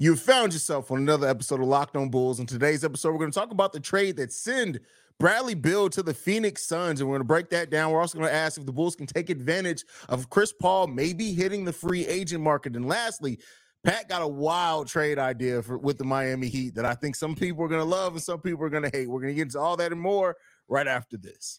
You found yourself on another episode of Locked On Bulls. In today's episode, we're going to talk about the trade that sent Bradley Beal to the Phoenix Suns, and we're going to break that down. We're also going to ask if the Bulls can take advantage of Chris Paul maybe hitting the free agent market. And lastly, Pat got a wild trade idea with the Miami Heat that I think some people are going to love and some people are going to hate. We're going to get into all that and more right after this.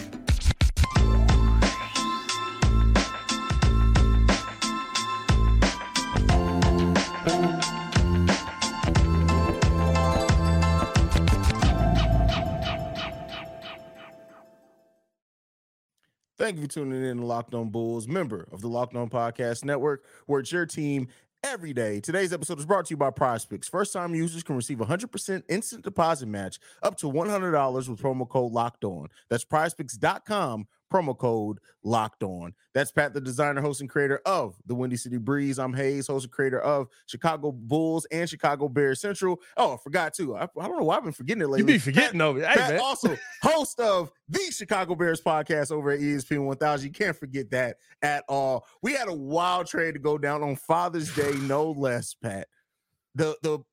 Thank you for tuning in to Locked On Bulls, member of the Locked On Podcast Network, where it's your team every day. Today's episode is brought to you by PrizePicks. First-time users can receive 100% instant deposit match up to $100 with promo code Locked On. That's PrizePicks.com, promo code Locked On. That's Pat the Designer, host and creator of The Windy City Breeze. I'm Haize, host and creator of Chicago Bulls and Chicago Bears Central. Oh, I forgot too. I don't know why I've been forgetting it lately. You be forgetting over it. Hey, Pat, man. Also host of the Chicago Bears podcast over at ESPN 1000. You can't forget that at all. We had a wild trade to go down on Father's Day, no less, Pat. The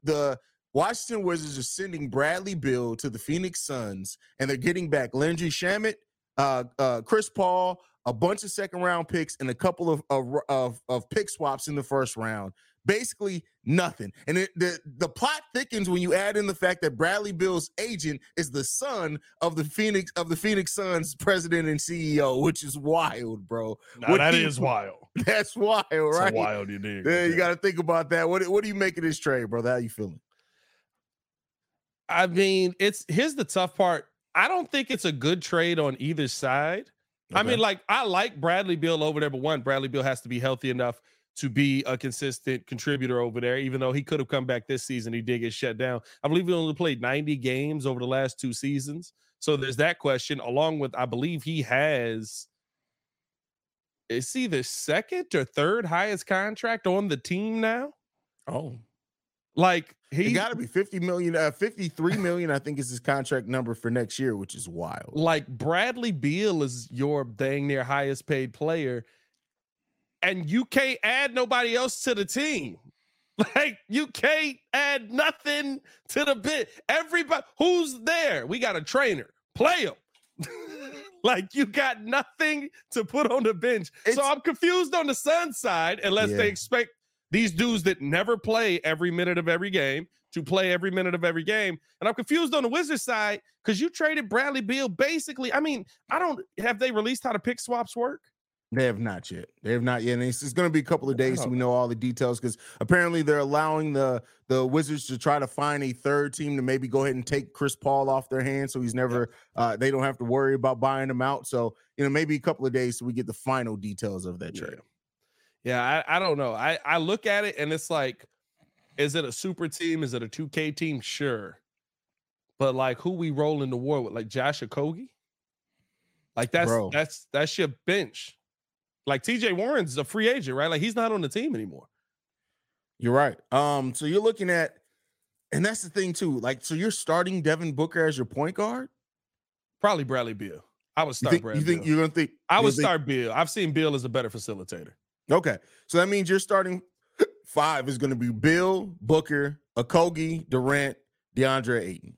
Washington Wizards are sending Bradley Beal to the Phoenix Suns, and they're getting back Landry Shamet, Chris Paul, a bunch of second-round picks, and a couple of pick swaps in the first round. Basically nothing. And the plot thickens when you add in the fact that Bradley Beal's agent is the son of the Phoenix Suns president and CEO, which is wild, bro. Nah, that is wild. That's wild, right? It's wild, you dig. Yeah, you got to think about that. What do you make of this trade, brother? How you feeling? I mean, here's the tough part. I don't think it's a good trade on either side. Okay. I mean, like, I like Bradley Beal over there, but one, Bradley Beal has to be healthy enough to be a consistent contributor over there, even though he could have come back this season. He did get shut down. I believe he only played 90 games over the last two seasons. So there's that question, along with, I believe he has, it's either second or third highest contract on the team now. Oh, like, he got to be $53 million, I think, is his contract number for next year, which is wild. Like, Bradley Beal is your dang near highest paid player, and you can't add nobody else to the team. Like, you can't add nothing to the bit. Everybody who's there, we got a trainer, play him. Like, you got nothing to put on the bench. So I'm confused on the Suns side, unless they expect these dudes that never play every minute of every game to play every minute of every game. And I'm confused on the Wizards side, because you traded Bradley Beal basically. I mean, have they released how the pick swaps work? They have not yet. And it's going to be a couple of days so we know all the details, because apparently they're allowing the Wizards to try to find a third team to maybe go ahead and take Chris Paul off their hands, so they don't have to worry about buying him out. So, you know, maybe a couple of days so we get the final details of that trade. Yeah, I don't know. I look at it and it's like, is it a super team? Is it a 2K team? Sure. But, like, who we rolling the war with? Like, Josh Okogie? Like, that's your bench. Like, TJ Warren's a free agent, right? Like, he's not on the team anymore. You're right. So you're looking at, and that's the thing too. Like, so you're starting Devin Booker as your point guard? Probably Bradley Beal. I would start Bradley Beal. You think you're going to think? I would start Beal. I've seen Beal as a better facilitator. Okay, so that means you're starting five is going to be Bill, Booker, Okogie, Durant, DeAndre Ayton.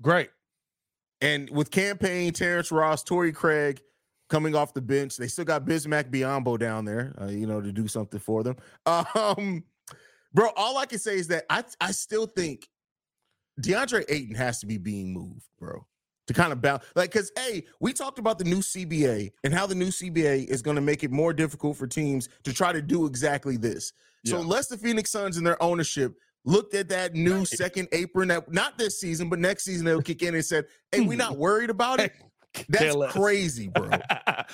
Great. And with Cam Payne, Terrence Ross, Torrey Craig coming off the bench, they still got Bismack Biyombo down there, to do something for them. Bro, all I can say is that I still think DeAndre Ayton has to be being moved, bro, to kind of balance, like, because, hey, we talked about the new CBA and how the new CBA is going to make it more difficult for teams to try to do exactly this. Yeah. So unless the Phoenix Suns and their ownership looked at that new second apron, that not this season, but next season they'll kick in and said, hey, we're not worried about it. That's crazy, bro.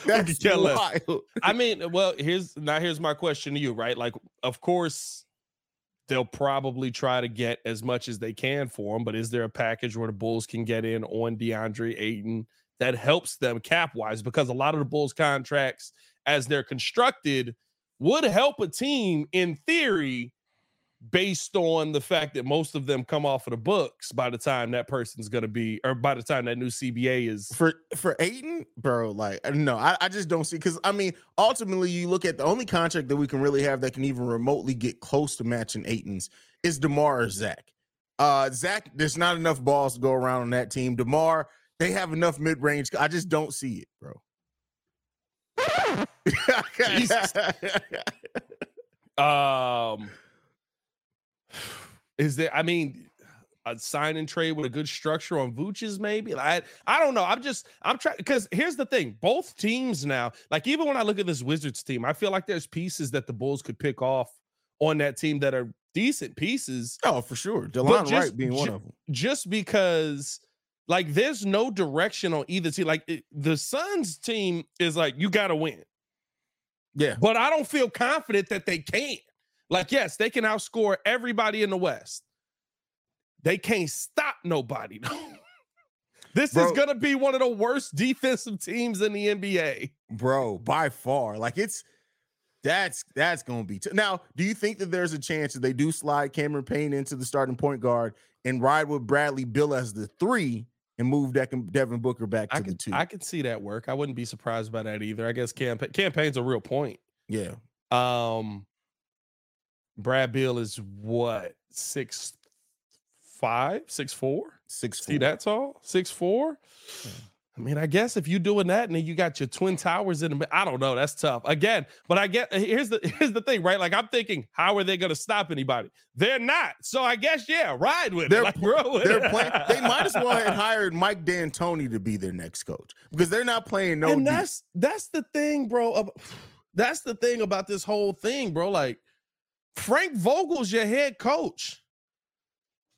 That's wild. I mean, well, here's my question to you, right? Like, of course, they'll probably try to get as much as they can for him, but is there a package where the Bulls can get in on DeAndre Ayton that helps them cap-wise? Because a lot of the Bulls' contracts, as they're constructed, would help a team, in theory, based on the fact that most of them come off of the books by the time that person's going to be, or by the time that new CBA is. For Ayton, bro, like, no, I just don't see, because, I mean, ultimately, you look at the only contract that we can really have that can even remotely get close to matching Ayton's is DeMar or Zach. Zach, there's not enough balls to go around on that team. DeMar, they have enough mid-range. I just don't see it, bro. Is there, I mean, a sign and trade with a good structure on Vucevic, maybe? Like, I don't know. I'm trying, because here's the thing. Both teams now, like, even when I look at this Wizards team, I feel like there's pieces that the Bulls could pick off on that team that are decent pieces. Oh, for sure. Delon Wright being one of them. Just because, like, there's no direction on either team. Like, the Suns team is like, you got to win. Yeah. But I don't feel confident that they can't. Like, yes, they can outscore everybody in the West. They can't stop nobody, though. This is going to be one of the worst defensive teams in the NBA. Bro, by far. Like, it's – that's going to be – now, do you think that there's a chance that they do slide Cameron Payne into the starting point guard and ride with Bradley Beal as the three and move Devin Booker back to the two? I can see that work. I wouldn't be surprised by that either. I guess Cam Payne's a real point. Yeah. Brad Beal is what, 6'5", 6'4"? 6'4". See, that's all 6'4". I mean, I guess if you're doing that and then you got your twin towers in the, I don't know, that's tough again. But I get here's the thing, right? Like, I'm thinking, how are they going to stop anybody? They're not. So I guess ride with it. Like, bro, they're playing. They might as well have hired Mike D'Antoni to be their next coach because they're not playing no. And that's the thing, bro. That's the thing about this whole thing, bro. Like, Frank Vogel's your head coach.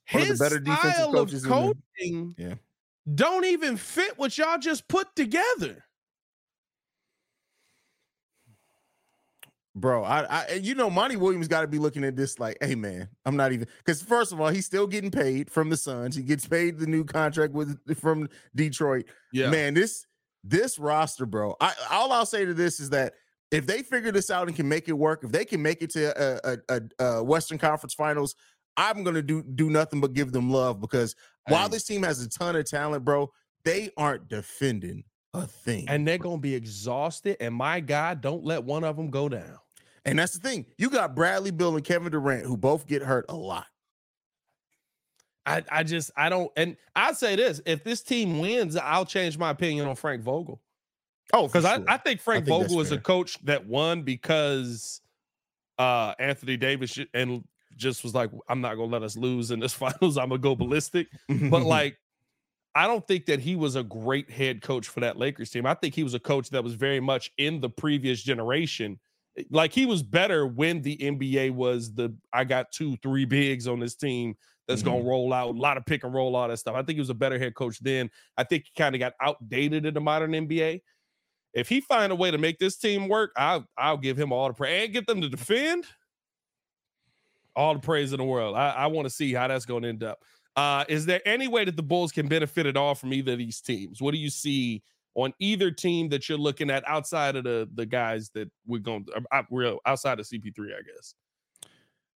His style of coaching don't even fit what y'all just put together. Bro, I Monty Williams got to be looking at this like, hey, man, I'm not even, because first of all, he's still getting paid from the Suns. He gets paid the new contract from Detroit. Yeah, man, this roster, bro. All I'll say to this is that if they figure this out and can make it work, if they can make it to a Western Conference Finals, I'm going to do nothing but give them love because while this team has a ton of talent, bro, they aren't defending a thing. And they're going to be exhausted, and my God, don't let one of them go down. And that's the thing. You got Bradley Beal and Kevin Durant, who both get hurt a lot. I don't, and I'd say this, if this team wins, I'll change my opinion on Frank Vogel. Oh, because sure. I think Frank Vogel is a coach that won because Anthony Davis and just was like, I'm not gonna let us lose in this finals. I'm gonna go ballistic. But like, I don't think that he was a great head coach for that Lakers team. I think he was a coach that was very much in the previous generation. Like, he was better when the NBA was the I got 2-3 bigs on this team that's gonna roll out a lot of pick and roll, all that stuff. I think he was a better head coach then. I think he kind of got outdated in the modern NBA. If he find a way to make this team work, I'll give him all the praise and get them to defend. All the praise in the world. I want to see how that's going to end up. Is there any way that the Bulls can benefit at all from either of these teams? What do you see on either team that you're looking at outside of the guys that we're outside of CP3, I guess?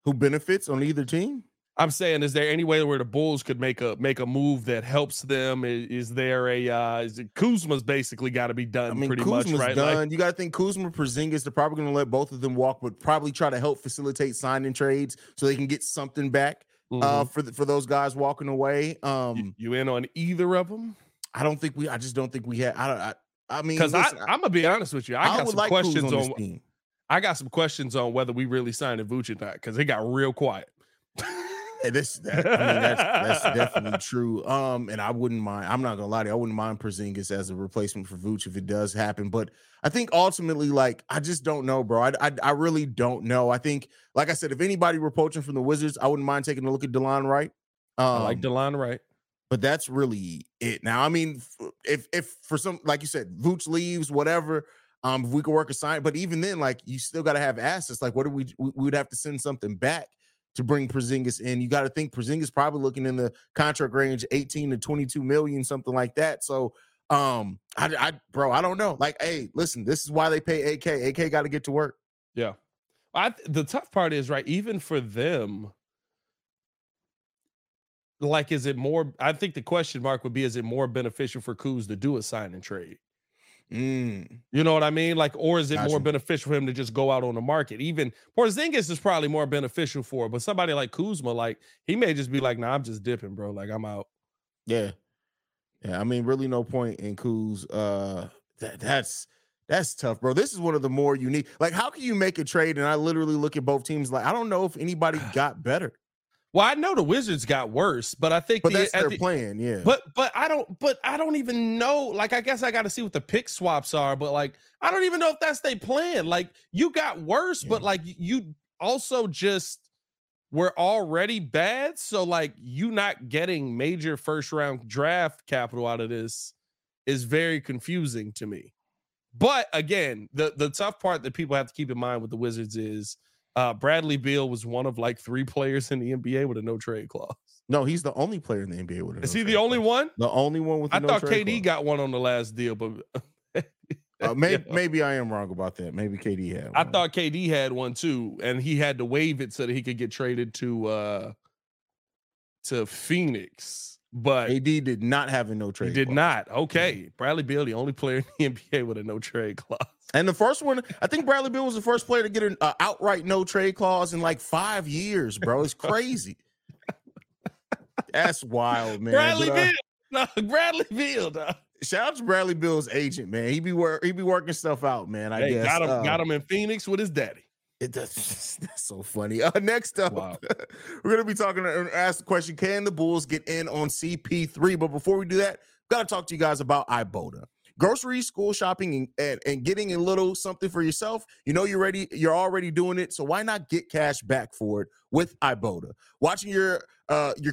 Who benefits on either team? I'm saying, is there any way where the Bulls could make a move that helps them? Is there Kuzma's basically got to be done pretty Kuzma's much, right? Done. Like, you got to think Kuzma, Porzingis, they're probably going to let both of them walk, but probably try to help facilitate signing trades so they can get something back for those guys walking away. You in on either of them? I'm gonna be honest with you. I got some questions on this team. I got some questions on whether we really signed Vuce or not because it got real quiet. That's definitely true. And I wouldn't mind. I'm not gonna lie to you. I wouldn't mind Porzingis as a replacement for Vuce if it does happen. But I think ultimately, like, I just don't know, bro. I really don't know. I think, like I said, if anybody were poaching from the Wizards, I wouldn't mind taking a look at Delon Wright. I like Delon Wright, but that's really it. Now, I mean, if for some, like you said, Vuce leaves, whatever. If we could work a sign, but even then, like, you still got to have assets. Like, what do we would have to send something back to bring Porzingis in. You got to think Porzingis probably looking in the contract range, 18 to 22 million, something like that. So, I don't know. Like, hey, listen, this is why they pay AK. AK got to get to work. Yeah. The tough part is, right, even for them, like, is it more, I think the question mark would be, is it more beneficial for Kuz to do a sign and trade? You know what I mean? Like, or is it more beneficial for him to just go out on the market? Even Porzingis is probably more beneficial for it, but somebody like Kuzma, like, he may just be like, nah, I'm just dipping, bro. Like, I'm out. Yeah. Yeah. I mean, really no point in Kuz. That's tough, bro. This is one of the more unique. Like, how can you make a trade? And I literally look at both teams like, I don't know if anybody got better. Well, I know the Wizards got worse, but I think that's their plan, yeah. But I don't even know. Like, I guess I got to see what the pick swaps are. But like, I don't even know if that's their plan. Like, you got worse, but like, you also just were already bad. So like, you not getting major first round draft capital out of this is very confusing to me. But again, the tough part that people have to keep in mind with the Wizards is, Bradley Beal was one of like three players in the NBA with a no trade clause. No, he's the only player in the NBA with a no trade clause. Is he the only one? The only one with a no trade clause. I thought KD got one on the last deal, but maybe I am wrong about that. Maybe KD had one. I thought KD had one too, and he had to waive it so that he could get traded to Phoenix. But AD did not have a no trade. He did not. Okay. Bradley Beal, the only player in the NBA with a no trade clause. And the first one, I think Bradley Beal was the first player to get an outright no trade clause in like 5 years, bro. It's crazy. That's wild, man. Bradley Beal, dog. Shout out to Bradley Beal's agent, man. He be working stuff out, man. I guess got him in Phoenix with his daddy. That's so funny. Next up, wow. We're going to be talking and ask the question, can the Bulls get in on CP3? But before we do that, got to talk to you guys about Ibotta. Grocery, school shopping, and getting a little something for yourself. You know you're ready. You're already doing it, so why not get cash back for it with Ibotta? Watching your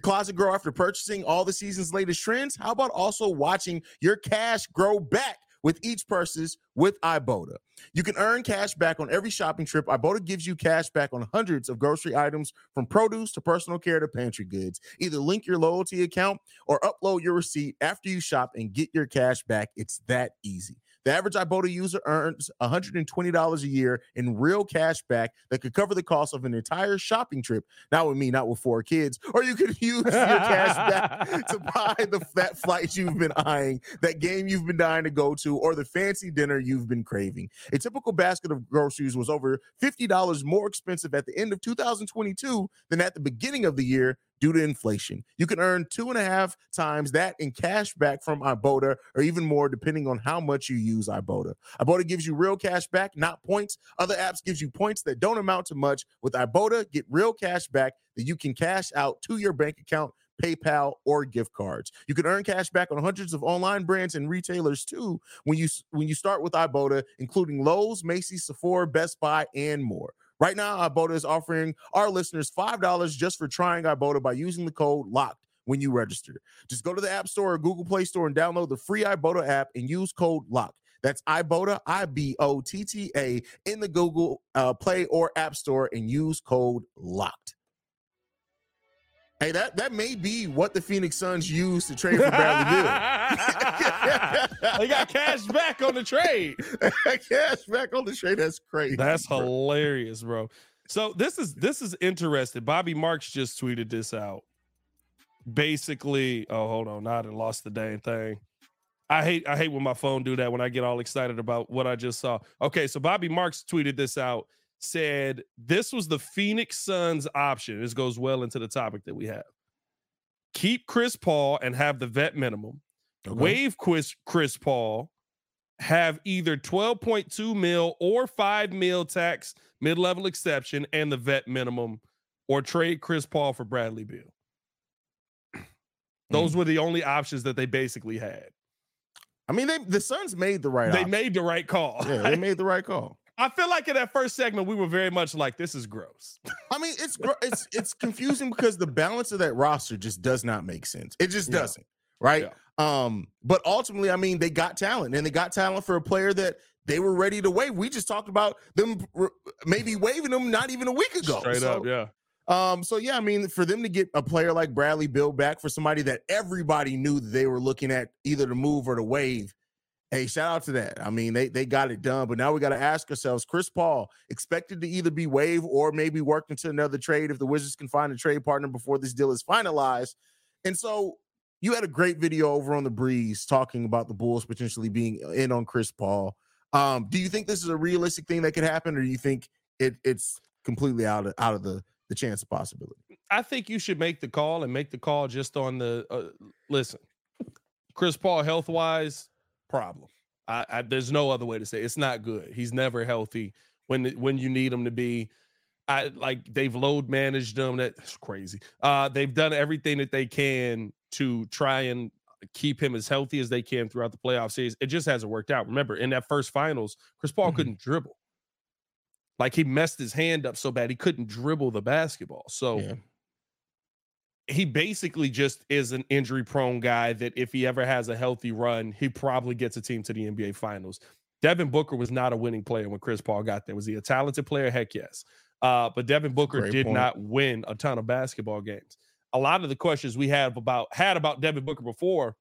closet grow after purchasing all the season's latest trends? How about also watching your cash grow back with each purchase with Ibotta? You can earn cash back on every shopping trip. Ibotta gives you cash back on hundreds of grocery items, from produce to personal care to pantry goods. Either link your loyalty account or upload your receipt after you shop and get your cash back. It's that easy. The average Ibotta user earns $120 a year in real cash back that could cover the cost of an entire shopping trip. Not with me, not with four kids. Or you could use your cash back to buy that flight you've been eyeing, that game you've been dying to go to, or the fancy dinner you've been craving. A typical basket of groceries was over $50 more expensive at the end of 2022 than at the beginning of the year due to inflation. You can earn 2.5 times that in cash back from Ibotta, or even more depending on how much you use Ibotta. Ibotta gives you real cash back, not points. Other apps gives you points that don't amount to much. With Ibotta, get real cash back that you can cash out to your bank account, PayPal, or gift cards. You can earn cash back on hundreds of online brands and retailers too when you start with Ibotta, including Lowe's, Macy's, Sephora, Best Buy, and more. Right now, Ibotta is offering our listeners $5 just for trying Ibotta by using the code LOCKED when you register. Just go to the App Store or Google Play Store and download the free Ibotta app and use code LOCKED. That's Ibotta, I-B-O-T-T-A, in the Google Play or App Store, and use code LOCKED. Hey, that may be what the Phoenix Suns used to trade for Bradley Beal. They got cash back on the trade. Cash back on the trade. That's crazy. That's hilarious, bro. So this is interesting. Bobby Marks just tweeted this out. Basically, oh, hold on. I done lost the dang thing. I hate when my phone do that when I get all excited about what I just saw. Okay, so Bobby Marks tweeted this out. Said this was the Phoenix Suns option. This goes well into the topic that we have. Keep Chris Paul and have the vet minimum. Okay. Waive Chris Paul, have either 12.2 mil or 5 mil tax mid-level exception and the vet minimum, or trade Chris Paul for Bradley Beal. Those were the only options that they basically had. I mean, the Suns made the right option. They made the right call. Yeah, they made the right call. I feel like in that first segment, we were very much like, this is gross. I mean, it's confusing because the balance of that roster just does not make sense. It just doesn't, right? Yeah. But ultimately, I mean, they got talent, and they got talent for a player that they were ready to waive. We just talked about them maybe waiving them not even a week ago. Straight up, yeah. I mean, for them to get a player like Bradley Beal back for somebody that everybody knew that they were looking at either to move or to waive, Hey, shout out to that. I mean, they got it done, but now we got to ask ourselves, Chris Paul expected to either be waived or maybe worked into another trade if the Wizards can find a trade partner before this deal is finalized. And so you had a great video over on The Breeze talking about the Bulls potentially being in on Chris Paul. Do you think this is a realistic thing that could happen, or do you think it's completely out of the chance of possibility? I think you should make the call and make the call just on the listen, Chris Paul health-wise, problem. I there's no other way to say it. It's not good. He's never healthy when you need him to be. I like they've load managed him. That's crazy. They've done everything that they can to try and keep him as healthy as they can throughout the playoff series. It just hasn't worked out. Remember, in that first finals, Chris Paul couldn't dribble. Like, he messed his hand up so bad he couldn't dribble the basketball. So yeah. He basically just is an injury-prone guy that if he ever has a healthy run, he probably gets a team to the NBA Finals. Devin Booker was not a winning player when Chris Paul got there. Was he a talented player? Heck yes. But Devin Booker did not win a ton of basketball games. A lot of the questions we have about Devin Booker before,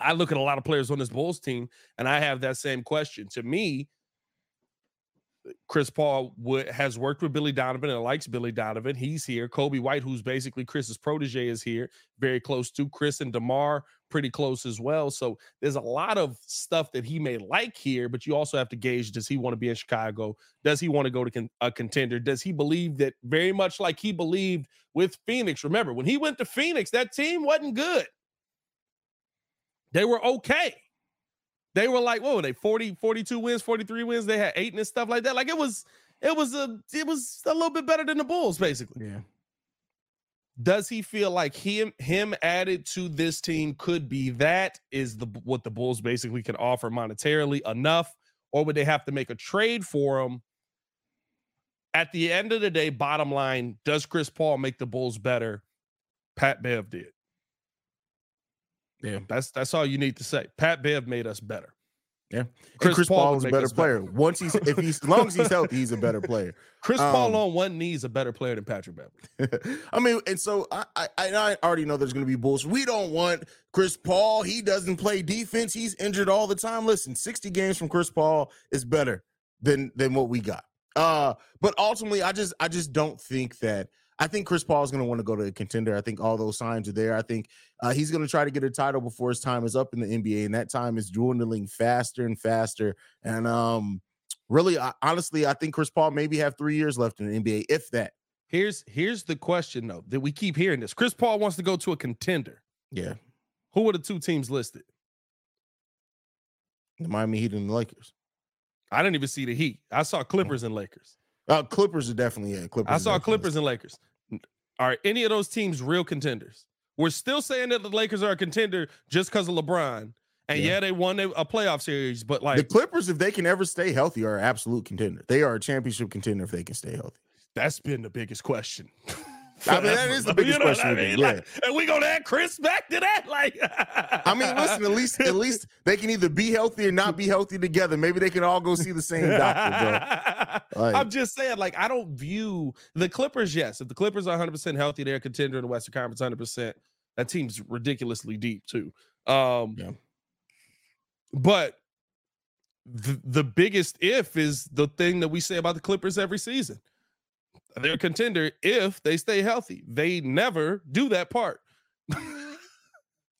I look at a lot of players on this Bulls team, and I have that same question. To me, Chris Paul has worked with Billy Donovan and likes Billy Donovan. He's here. Kobe White, who's basically Chris's protege, is here. Very close to Chris, and DeMar pretty close as well. So there's a lot of stuff that he may like here, but you also have to gauge, does he want to be in Chicago? Does he want to go to a contender? Does he believe that, very much like he believed with Phoenix? Remember, when he went to Phoenix, that team wasn't good. They were okay. They were like, what were they, 40, 42 wins, 43 wins? They had 8 and stuff like that. Like, it was a little bit better than the Bulls, basically. Yeah. Does he feel like him added to this team could be that is what the Bulls basically can offer monetarily enough, or would they have to make a trade for him? At the end of the day, bottom line, does Chris Paul make the Bulls better? Pat Bev did. Yeah, that's all you need to say. Pat Bev made us better. Yeah, Chris Paul is a better player. Better. Once he's, if he's, as long as he's healthy, he's a better player. Chris Paul on one knee is a better player than Patrick Beverley. I mean, and so I already know there's going to be Bulls. We don't want Chris Paul. He doesn't play defense. He's injured all the time. Listen, 60 games from Chris Paul is better than what we got. But ultimately, I just don't think that. I think Chris Paul is going to want to go to a contender. I think all those signs are there. I think he's going to try to get a title before his time is up in the NBA, and that time is dwindling faster and faster. And really, honestly, I think Chris Paul maybe have 3 years left in the NBA, if that. Here's the question, though, that we keep hearing this. Chris Paul wants to go to a contender. Yeah. Who are the two teams listed? The Miami Heat and the Lakers. I didn't even see the Heat. I saw Clippers and Lakers. Clippers are definitely in. Yeah, I saw Clippers and Lakers. Are any of those teams real contenders? We're still saying that the Lakers are a contender just because of LeBron. And yeah, they won a playoff series, but like the Clippers, if they can ever stay healthy, are an absolute contender. They are a championship contender if they can stay healthy. That's been the biggest question. I mean, that is the biggest question. I mean? Like, yeah. And we gonna add Chris back to that? Like, I mean, listen, at least they can either be healthy or not be healthy together. Maybe they can all go see the same doctor, bro. Like, I'm just saying, like, I don't view the Clippers. Yes, if the Clippers are 100% healthy, they're a contender in the Western Conference 100%. That team's ridiculously deep too. Yeah. But the biggest if is the thing that we say about the Clippers every season. They're a contender if they stay healthy. They never do that part.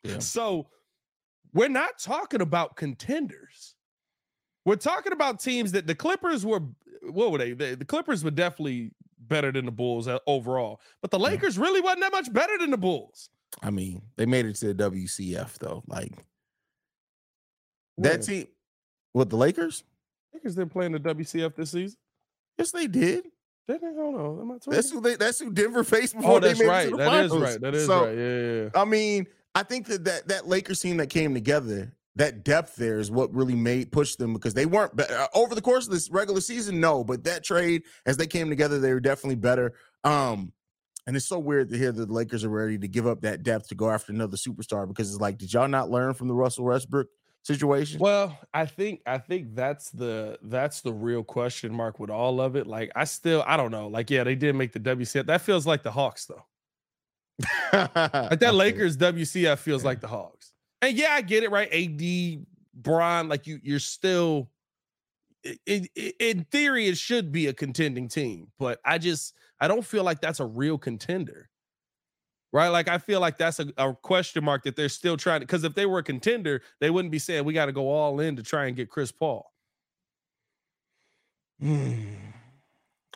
Yeah. So we're not talking about contenders. We're talking about teams that the Clippers were, what were they? The Clippers were definitely better than the Bulls overall, but the Lakers really wasn't that much better than the Bulls. I mean, they made it to the WCF though. Like that team with the Lakers? Lakers didn't play in the WCF this season. Yes, they did. Hold on. Am I talking? That's who Denver faced before they made it to the finals. That is right. Yeah. I mean, I think that Lakers team that came together, that depth there is what really pushed them, because they weren't better over the course of this regular season. No, but that trade, as they came together, they were definitely better. And it's so weird to hear that the Lakers are ready to give up that depth to go after another superstar, because it's like, did y'all not learn from the Russell Westbrook situation? Well, I think that's the real question mark with all of it. Like, I don't know. Like, yeah, they did make the WCF. That feels like the Hawks though. Like that Lakers WCF feels like the Hawks. And yeah, I get it, right? AD Bron, like you're still, in theory, it should be a contending team, but I don't feel like that's a real contender, right? Like, I feel like that's a question mark that they're still trying to, because if they were a contender, they wouldn't be saying, we got to go all in to try and get Chris Paul. I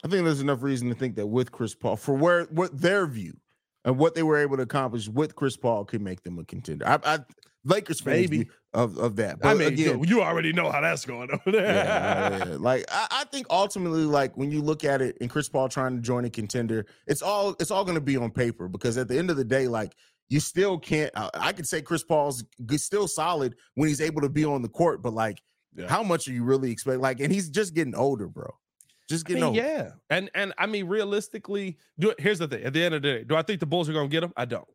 think there's enough reason to think that with Chris Paul, for what their view and what they were able to accomplish with Chris Paul could make them a contender. I Lakers fans maybe of that. But I mean, again, you already know how that's going over there. Yeah. Like, I think ultimately, like, when you look at it and Chris Paul trying to join a contender, it's all going to be on paper, because at the end of the day, like, you still can't, I could say Chris Paul's still solid when he's able to be on the court, but like, how much are you really expecting? Like, and he's just getting older, bro. Just getting older. Yeah. And I mean, realistically, here's the thing. At the end of the day, do I think the Bulls are going to get him? I don't.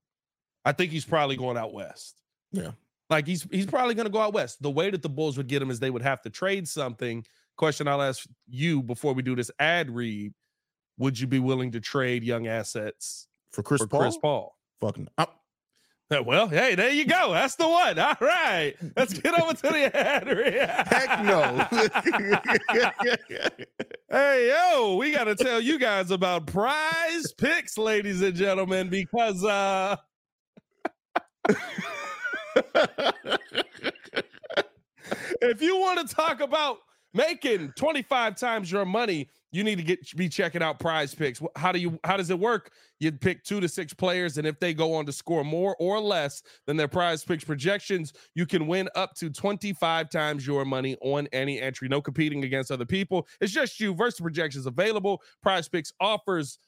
I think he's probably going out west. Yeah. Like, he's probably going to go out west. The way that the Bulls would get him is they would have to trade something. Question I'll ask you before we do this ad read: would you be willing to trade young assets for Chris Paul? Chris Paul. Fucking up. Well, hey, there you go. That's the one. All right. Let's get over to the ad read. Heck no. Hey, yo, we got to tell you guys about Prize Picks, ladies and gentlemen, because if you want to talk about making 25 times your money, you need to be checking out Prize Picks. How does it work? You pick 2 to 6 players, and if they go on to score more or less than their Prize Picks projections, you can win up to 25 times your money on any entry. No competing against other people. It's just you versus projections available. Prize Picks offers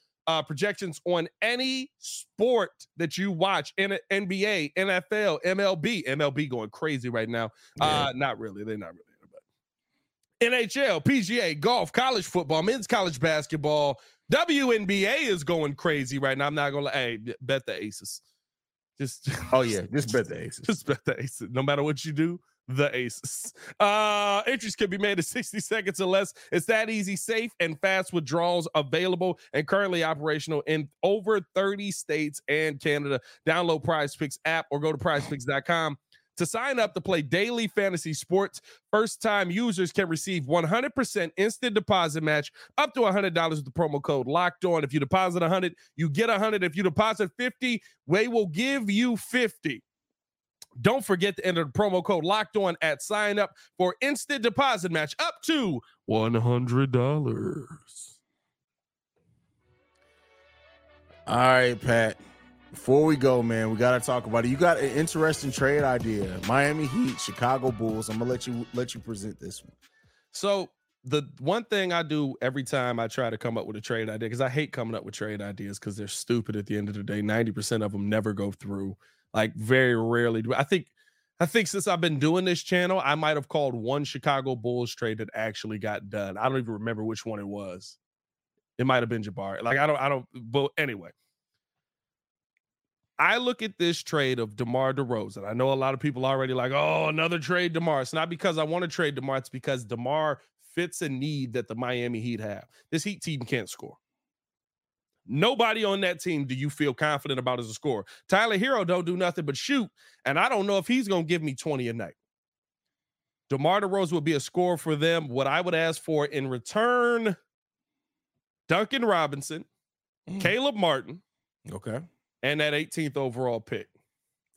projections on any sport that you watch, in NBA, NFL, MLB. MLB going crazy right now. Yeah. Not really. They're not really. NHL, PGA, golf, college football, men's college basketball, WNBA is going crazy right now. I'm not going to lie. Hey, bet the Aces. Just bet the Aces. Just bet the Aces. No matter what you do, the Aces. Entries can be made in 60 seconds or less. It's that easy, safe, and fast withdrawals available and currently operational in over 30 states and Canada. Download PrizePicks app or go to prizepicks.com. To sign up to play daily fantasy sports, first-time users can receive 100% instant deposit match up to $100 with the promo code Locked On. If you deposit $100, you get $100. If you deposit $50, we will give you $50. Don't forget to enter the promo code Locked On at sign up for instant deposit match up to $100. All right, Pat. Before we go, man, we got to talk about it. You got an interesting trade idea. Miami Heat, Chicago Bulls. I'm going to let you present this one. So the one thing I do every time I try to come up with a trade idea, because I hate coming up with trade ideas because they're stupid at the end of the day. 90% of them never go through. Like, very rarely do. I think since I've been doing this channel, I might have called one Chicago Bulls trade that actually got done. I don't even remember which one it was. It might have been Jabari. Like, I don't, but anyway. I look at this trade of DeMar DeRozan. I know a lot of people already like, oh, another trade DeMar. It's not because I want to trade DeMar. It's because DeMar fits a need that the Miami Heat have. This Heat team can't score. Nobody on that team do you feel confident about as a scorer. Tyler Herro don't do nothing but shoot, and I don't know if he's going to give me 20 a night. DeMar DeRozan would be a scorer for them. What I would ask for in return, Duncan Robinson, Caleb Martin. Okay. And that 18th overall pick.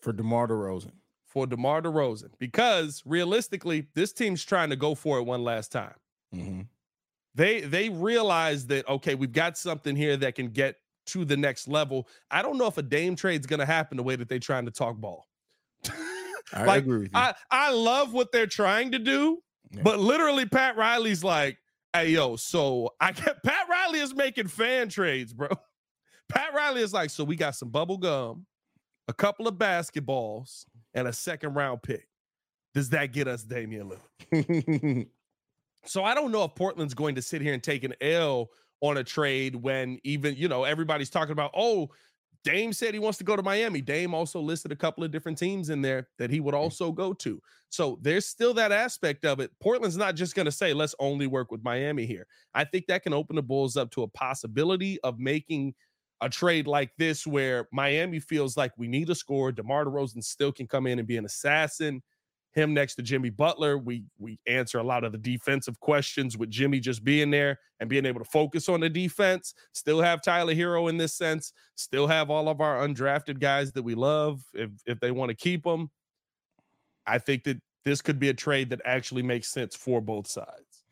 For DeMar DeRozan. Because realistically, this team's trying to go for it one last time. Mm-hmm. They realize that, okay, we've got something here that can get to the next level. I don't know if a Dame trade's going to happen the way that they're trying to talk ball. I agree with you. I love what they're trying to do, but literally Pat Riley's like, hey, yo, Pat Riley is making fan trades, bro. Pat Riley is like, so we got some bubble gum, a couple of basketballs, and a second-round pick. Does that get us Damian Lillard? So I don't know if Portland's going to sit here and take an L on a trade when even, you know, everybody's talking about, oh, Dame said he wants to go to Miami. Dame also listed a couple of different teams in there that he would also go to. So there's still that aspect of it. Portland's not just going to say, let's only work with Miami here. I think that can open the Bulls up to a possibility of making – a trade like this where Miami feels like we need a scorer. DeMar DeRozan still can come in and be an assassin. him next to Jimmy Butler. We answer a lot of the defensive questions with Jimmy just being there and being able to focus on the defense, still have Tyler Herro in this sense, still have all of our undrafted guys that we love if they want to keep them. I think that this could be a trade that actually makes sense for both sides.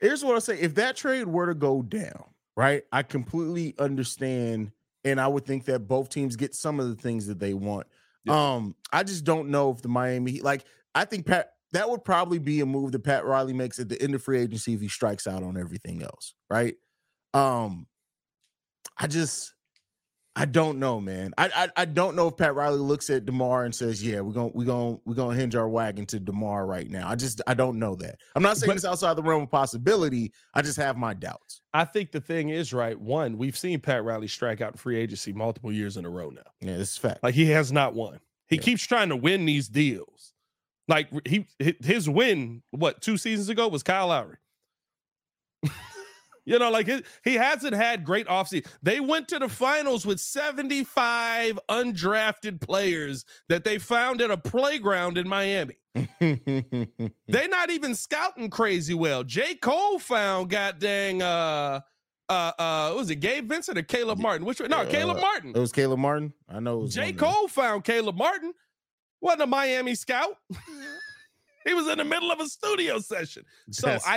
Here's what I say. If that trade were to go down, right, I completely understand, and I would think that both teams get some of the things that they want. Yeah. I just don't know if the Miami, like, I think that would probably be a move that Pat Riley makes at the end of free agency if he strikes out on everything else, right? I don't know, man. I don't know if Pat Riley looks at DeMar and says, "Yeah, we're gonna hinge our wagon to DeMar right now." I don't know that. I'm not saying it's outside the realm of possibility. I just have my doubts. I think the thing is, right, one, we've seen Pat Riley strike out in free agency multiple years in a row now. Yeah, this is a fact. Like, he has not won. He keeps trying to win these deals. Like, his win, what, 2 seasons ago was Kyle Lowry. You know, like, he hasn't had great offseason. They went to the finals with 75 undrafted players that they found at a playground in Miami. They're not even scouting crazy well. J. Cole found, goddamn, was it Gabe Vincent or Caleb Martin? Which one? No, Caleb Martin. It was Caleb Martin. I know. It was J. Cole found Caleb Martin. Wasn't a Miami scout. He was in the middle of a studio session. So that's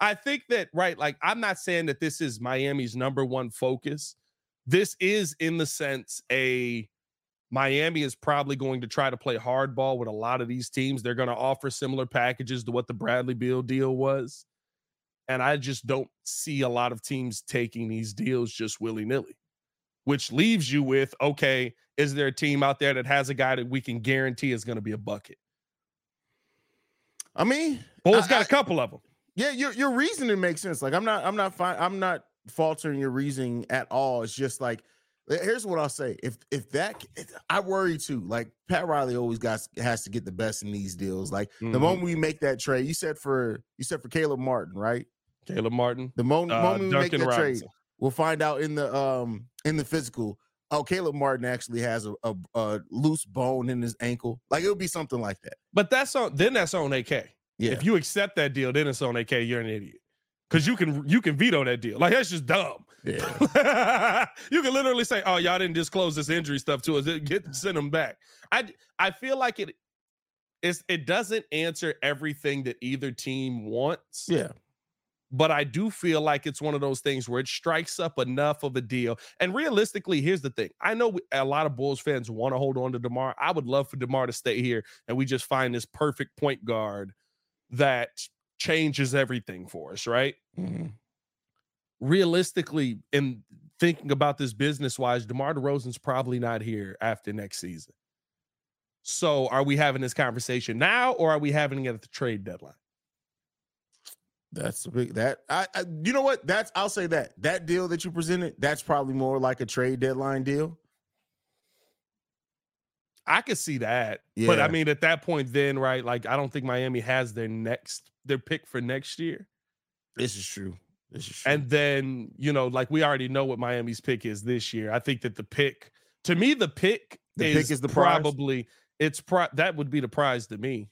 I think that, right, like, I'm not saying that this is Miami's number one focus. This is, in the sense, Miami is probably going to try to play hardball with a lot of these teams. They're going to offer similar packages to what the Bradley Beal deal was. And I just don't see a lot of teams taking these deals just willy-nilly, which leaves you with, okay, is there a team out there that has a guy that we can guarantee is going to be a bucket? I mean, Bulls got a couple of them. Yeah, your reasoning makes sense. Like, I'm not faltering your reasoning at all. It's just like, here's what I'll say. If I worry too. Like, Pat Riley always has to get the best in these deals. Like, the moment we make that trade, you said for Caleb Martin, right? Caleb Martin. The moment we make that trade, we'll find out in the physical. Oh, Caleb Martin actually has a loose bone in his ankle. Like, it would be something like that. But that's on AK. Yeah. If you accept that deal, then it's on AK. You're an idiot, because you can veto that deal. Like, that's just dumb. Yeah. You can literally say, "Oh, y'all didn't disclose this injury stuff to us. Send them back." I feel like it doesn't answer everything that either team wants. Yeah. But I do feel like it's one of those things where it strikes up enough of a deal. And realistically, here's the thing. I know a lot of Bulls fans want to hold on to DeMar. I would love for DeMar to stay here, and we just find this perfect point guard that changes everything for us, right? Mm-hmm. Realistically, in thinking about this business-wise, DeMar DeRozan's probably not here after next season. So are we having this conversation now, or are we having it at the trade deadline? That's big. I you know what? I'll say that deal that you presented, that's probably more like a trade deadline deal. I could see that, yeah. But I mean, at that point, then, right? Like, I don't think Miami has their pick for next year. This is true. And then, you know, like, we already know what Miami's pick is this year. I think that the pick is the prize. That would be the prize to me.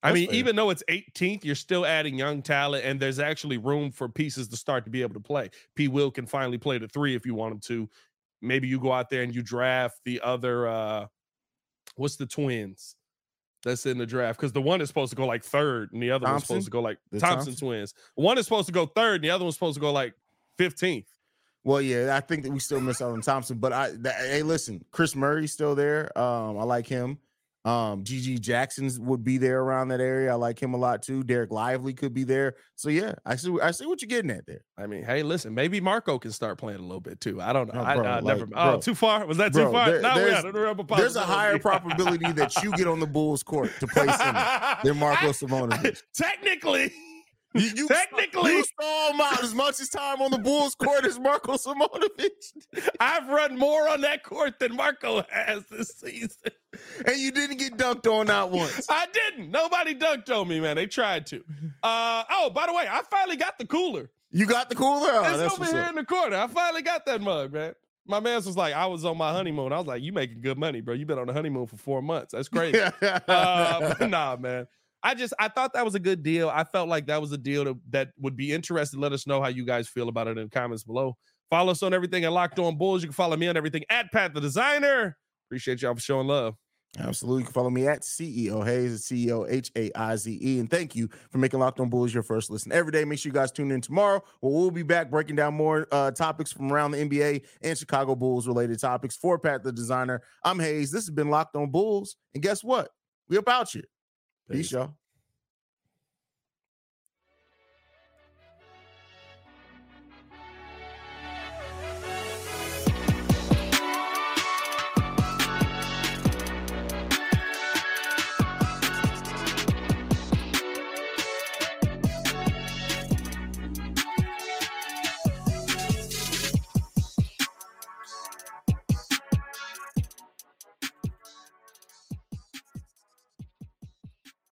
I mean, even though it's 18th, you're still adding young talent, and there's actually room for pieces to start to be able to play. P. Will can finally play the 3 if you want him to. Maybe you go out there and you draft the other, what's the twins that's in the draft? Because the one is supposed to go like 3rd, and the other one's supposed to go like Thompson twins. One is supposed to go 3rd, and the other one's supposed to go like 15th. Well, yeah, I think that we still miss out on Thompson, but hey, listen, Chris Murray's still there. I like him. Gigi Jackson's would be there around that area. I like him a lot too. Derek Lively could be there. So yeah, I see what you're getting at there. I mean, hey, listen, maybe Marko can start playing a little bit too. I don't know. Too far? Was that too far? There's a higher probability that you get on the Bulls court to play center than Marko Simonović. Technically. You saw him out as much as time on the Bulls court as Marko Simonović. I've run more on that court than Marko has this season. And you didn't get dunked on not once. I didn't. Nobody dunked on me, man. They tried to. Oh, by the way, I finally got the cooler. You got the cooler? Oh, it's over here in the corner. I finally got that mug, man. My man's was like, I was on my honeymoon. I was like, you making good money, bro. You've been on a honeymoon for 4 months. That's crazy. Nah, man. I thought that was a good deal. I felt like that was a deal that would be interesting. Let us know how you guys feel about it in the comments below. Follow us on everything at Locked On Bulls. You can follow me on everything at Pat The Designer. Appreciate y'all for showing love. Absolutely. You can follow me at CEO Haize, CEO H-A-I-Z-E. And thank you for making Locked On Bulls your first listen every day. Make sure you guys tune in tomorrow, where we'll be back breaking down more topics from around the NBA and Chicago Bulls related topics. For Pat The Designer, I'm Haize. This has been Locked On Bulls. And guess what? We about you. Peace, y'all.